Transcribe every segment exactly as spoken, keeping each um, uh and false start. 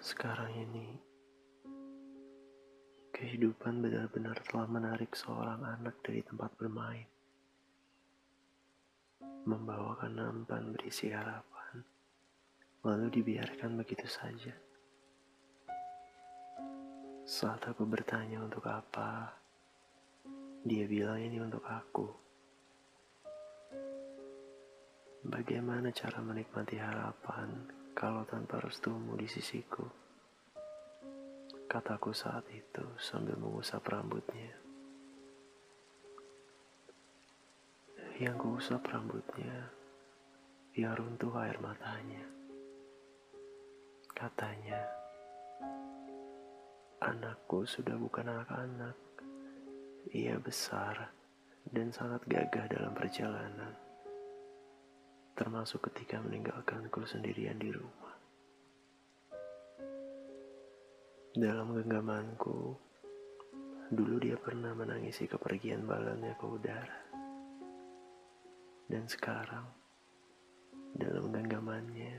Sekarang ini, kehidupan benar-benar telah menarik seorang anak dari tempat bermain, membawakan nampan berisi harapan, lalu dibiarkan begitu saja. Saat aku bertanya untuk apa, dia bilang ini untuk aku. Bagaimana cara menikmati harapan kalau tanpa restumu di sisiku? Kataku saat itu sambil mengusap rambutnya. Yang kuusap rambutnya, dia runtuh air matanya. Katanya, anakku sudah bukan anak-anak. Ia besar dan sangat gagah dalam perjalanan, termasuk ketika meninggalkanku sendirian di rumah. Dalam genggamanku, dulu dia pernah menangisi kepergian balannya ke udara. Dan sekarang, dalam genggamannya,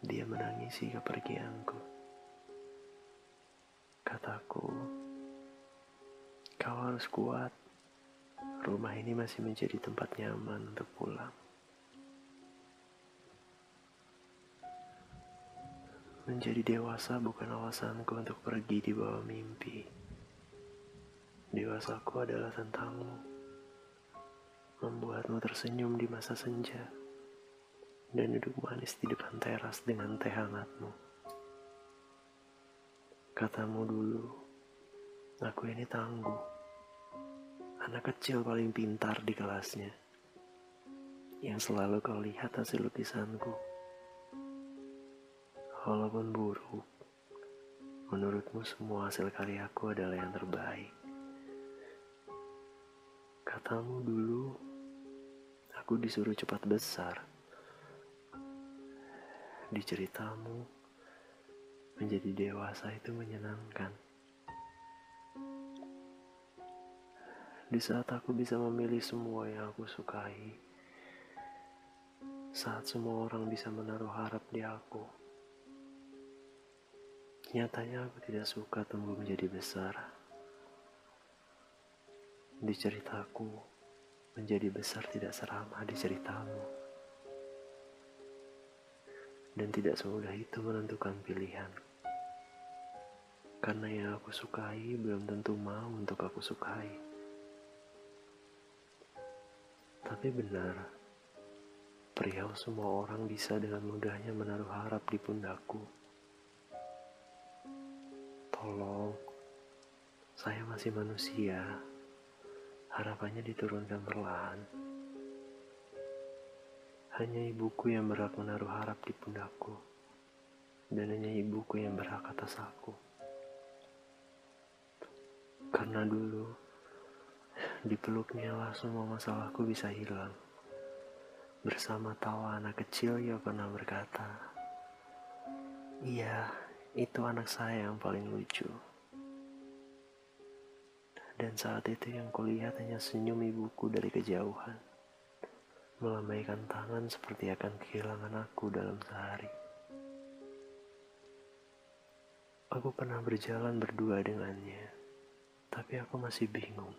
dia menangisi kepergianku. Kataku, kau harus kuat. Rumah ini masih menjadi tempat nyaman untuk pulang. Menjadi dewasa bukan alasanku untuk pergi di bawah mimpi. Dewasaku adalah tentangmu, membuatmu tersenyum di masa senja, dan duduk manis di depan teras dengan teh hangatmu. Katamu dulu, aku ini tangguh, anak kecil paling pintar di kelasnya, yang selalu kau lihat hasil lukisanku. Walaupun buruk, menurutmu semua hasil karyaku adalah yang terbaik. Katamu dulu, aku disuruh cepat besar. Di ceritamu, menjadi dewasa itu menyenangkan. Di saat aku bisa memilih semua yang aku sukai, saat semua orang bisa menaruh harap di aku, nyatanya aku tidak suka tumbuh menjadi besar. Di ceritaku, menjadi besar tidak seramah di ceritamu. Dan tidak semudah itu menentukan pilihan. Karena yang aku sukai belum tentu mau untuk aku sukai. Tapi benar, perihal semua orang bisa dengan mudahnya menaruh harap di pundakku. Tolong, saya masih manusia, harapannya diturunkan perlahan. Hanya ibuku yang berhak menaruh harap di pundakku, dan hanya ibuku yang berhak atas aku. Karena dulu, dipeluknya lah semua masalahku bisa hilang. Bersama tawa anak kecil ia pernah berkata, "Iya, itu anak saya yang paling lucu." Dan saat itu yang kulihat hanya senyum ibuku dari kejauhan, melambaikan tangan seperti akan kehilangan aku dalam sehari. Aku pernah berjalan berdua dengannya, tapi aku masih bingung.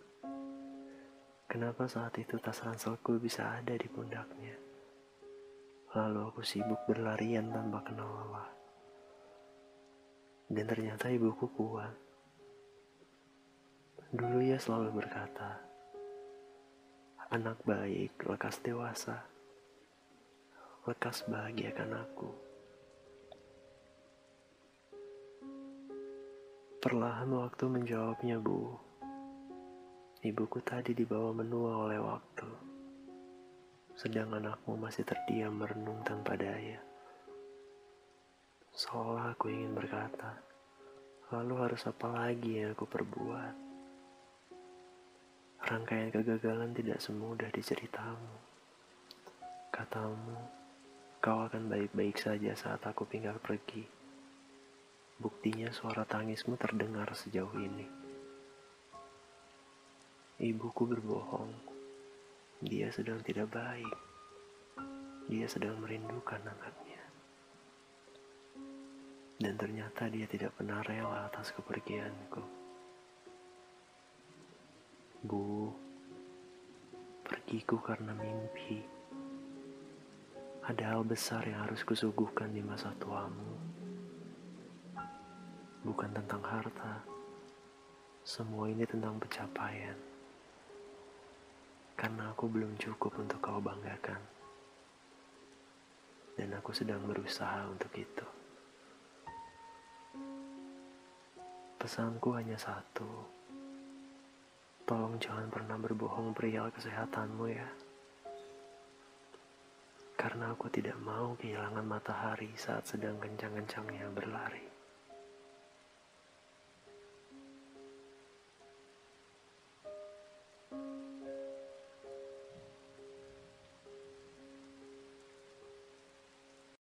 Kenapa saat itu tas ranselku bisa ada di pundaknya? Lalu aku sibuk berlarian tanpa kenal lelah. Dan ternyata ibuku kuat. Dulu ia selalu berkata, anak baik lekas dewasa, lekas bahagiakan aku. Perlahan waktu menjawabnya, Bu. Ibuku tadi dibawa menua oleh waktu, sedang anakmu masih terdiam merenung tanpa daya. Seolah aku ingin berkata, lalu harus apa lagi yang aku perbuat? Rangkaian kegagalan tidak semudah di ceritamu. Katamu, kau akan baik-baik saja saat aku tinggal pergi. Buktinya suara tangismu terdengar sejauh ini. Ibuku berbohong. Dia sedang tidak baik. Dia sedang merindukan anaknya. Dan ternyata dia tidak pernah rela atas kepergianku. Bu, pergiku karena mimpi. Ada hal besar yang harus kusuguhkan di masa tuamu. Bukan tentang harta. Semua ini tentang pencapaian. Karena aku belum cukup untuk kau banggakan. Dan aku sedang berusaha untuk itu. Pesanku hanya satu. Tolong jangan pernah berbohong perihal kesehatanmu ya. Karena aku tidak mau kehilangan matahari saat sedang kencang-kencangnya berlari.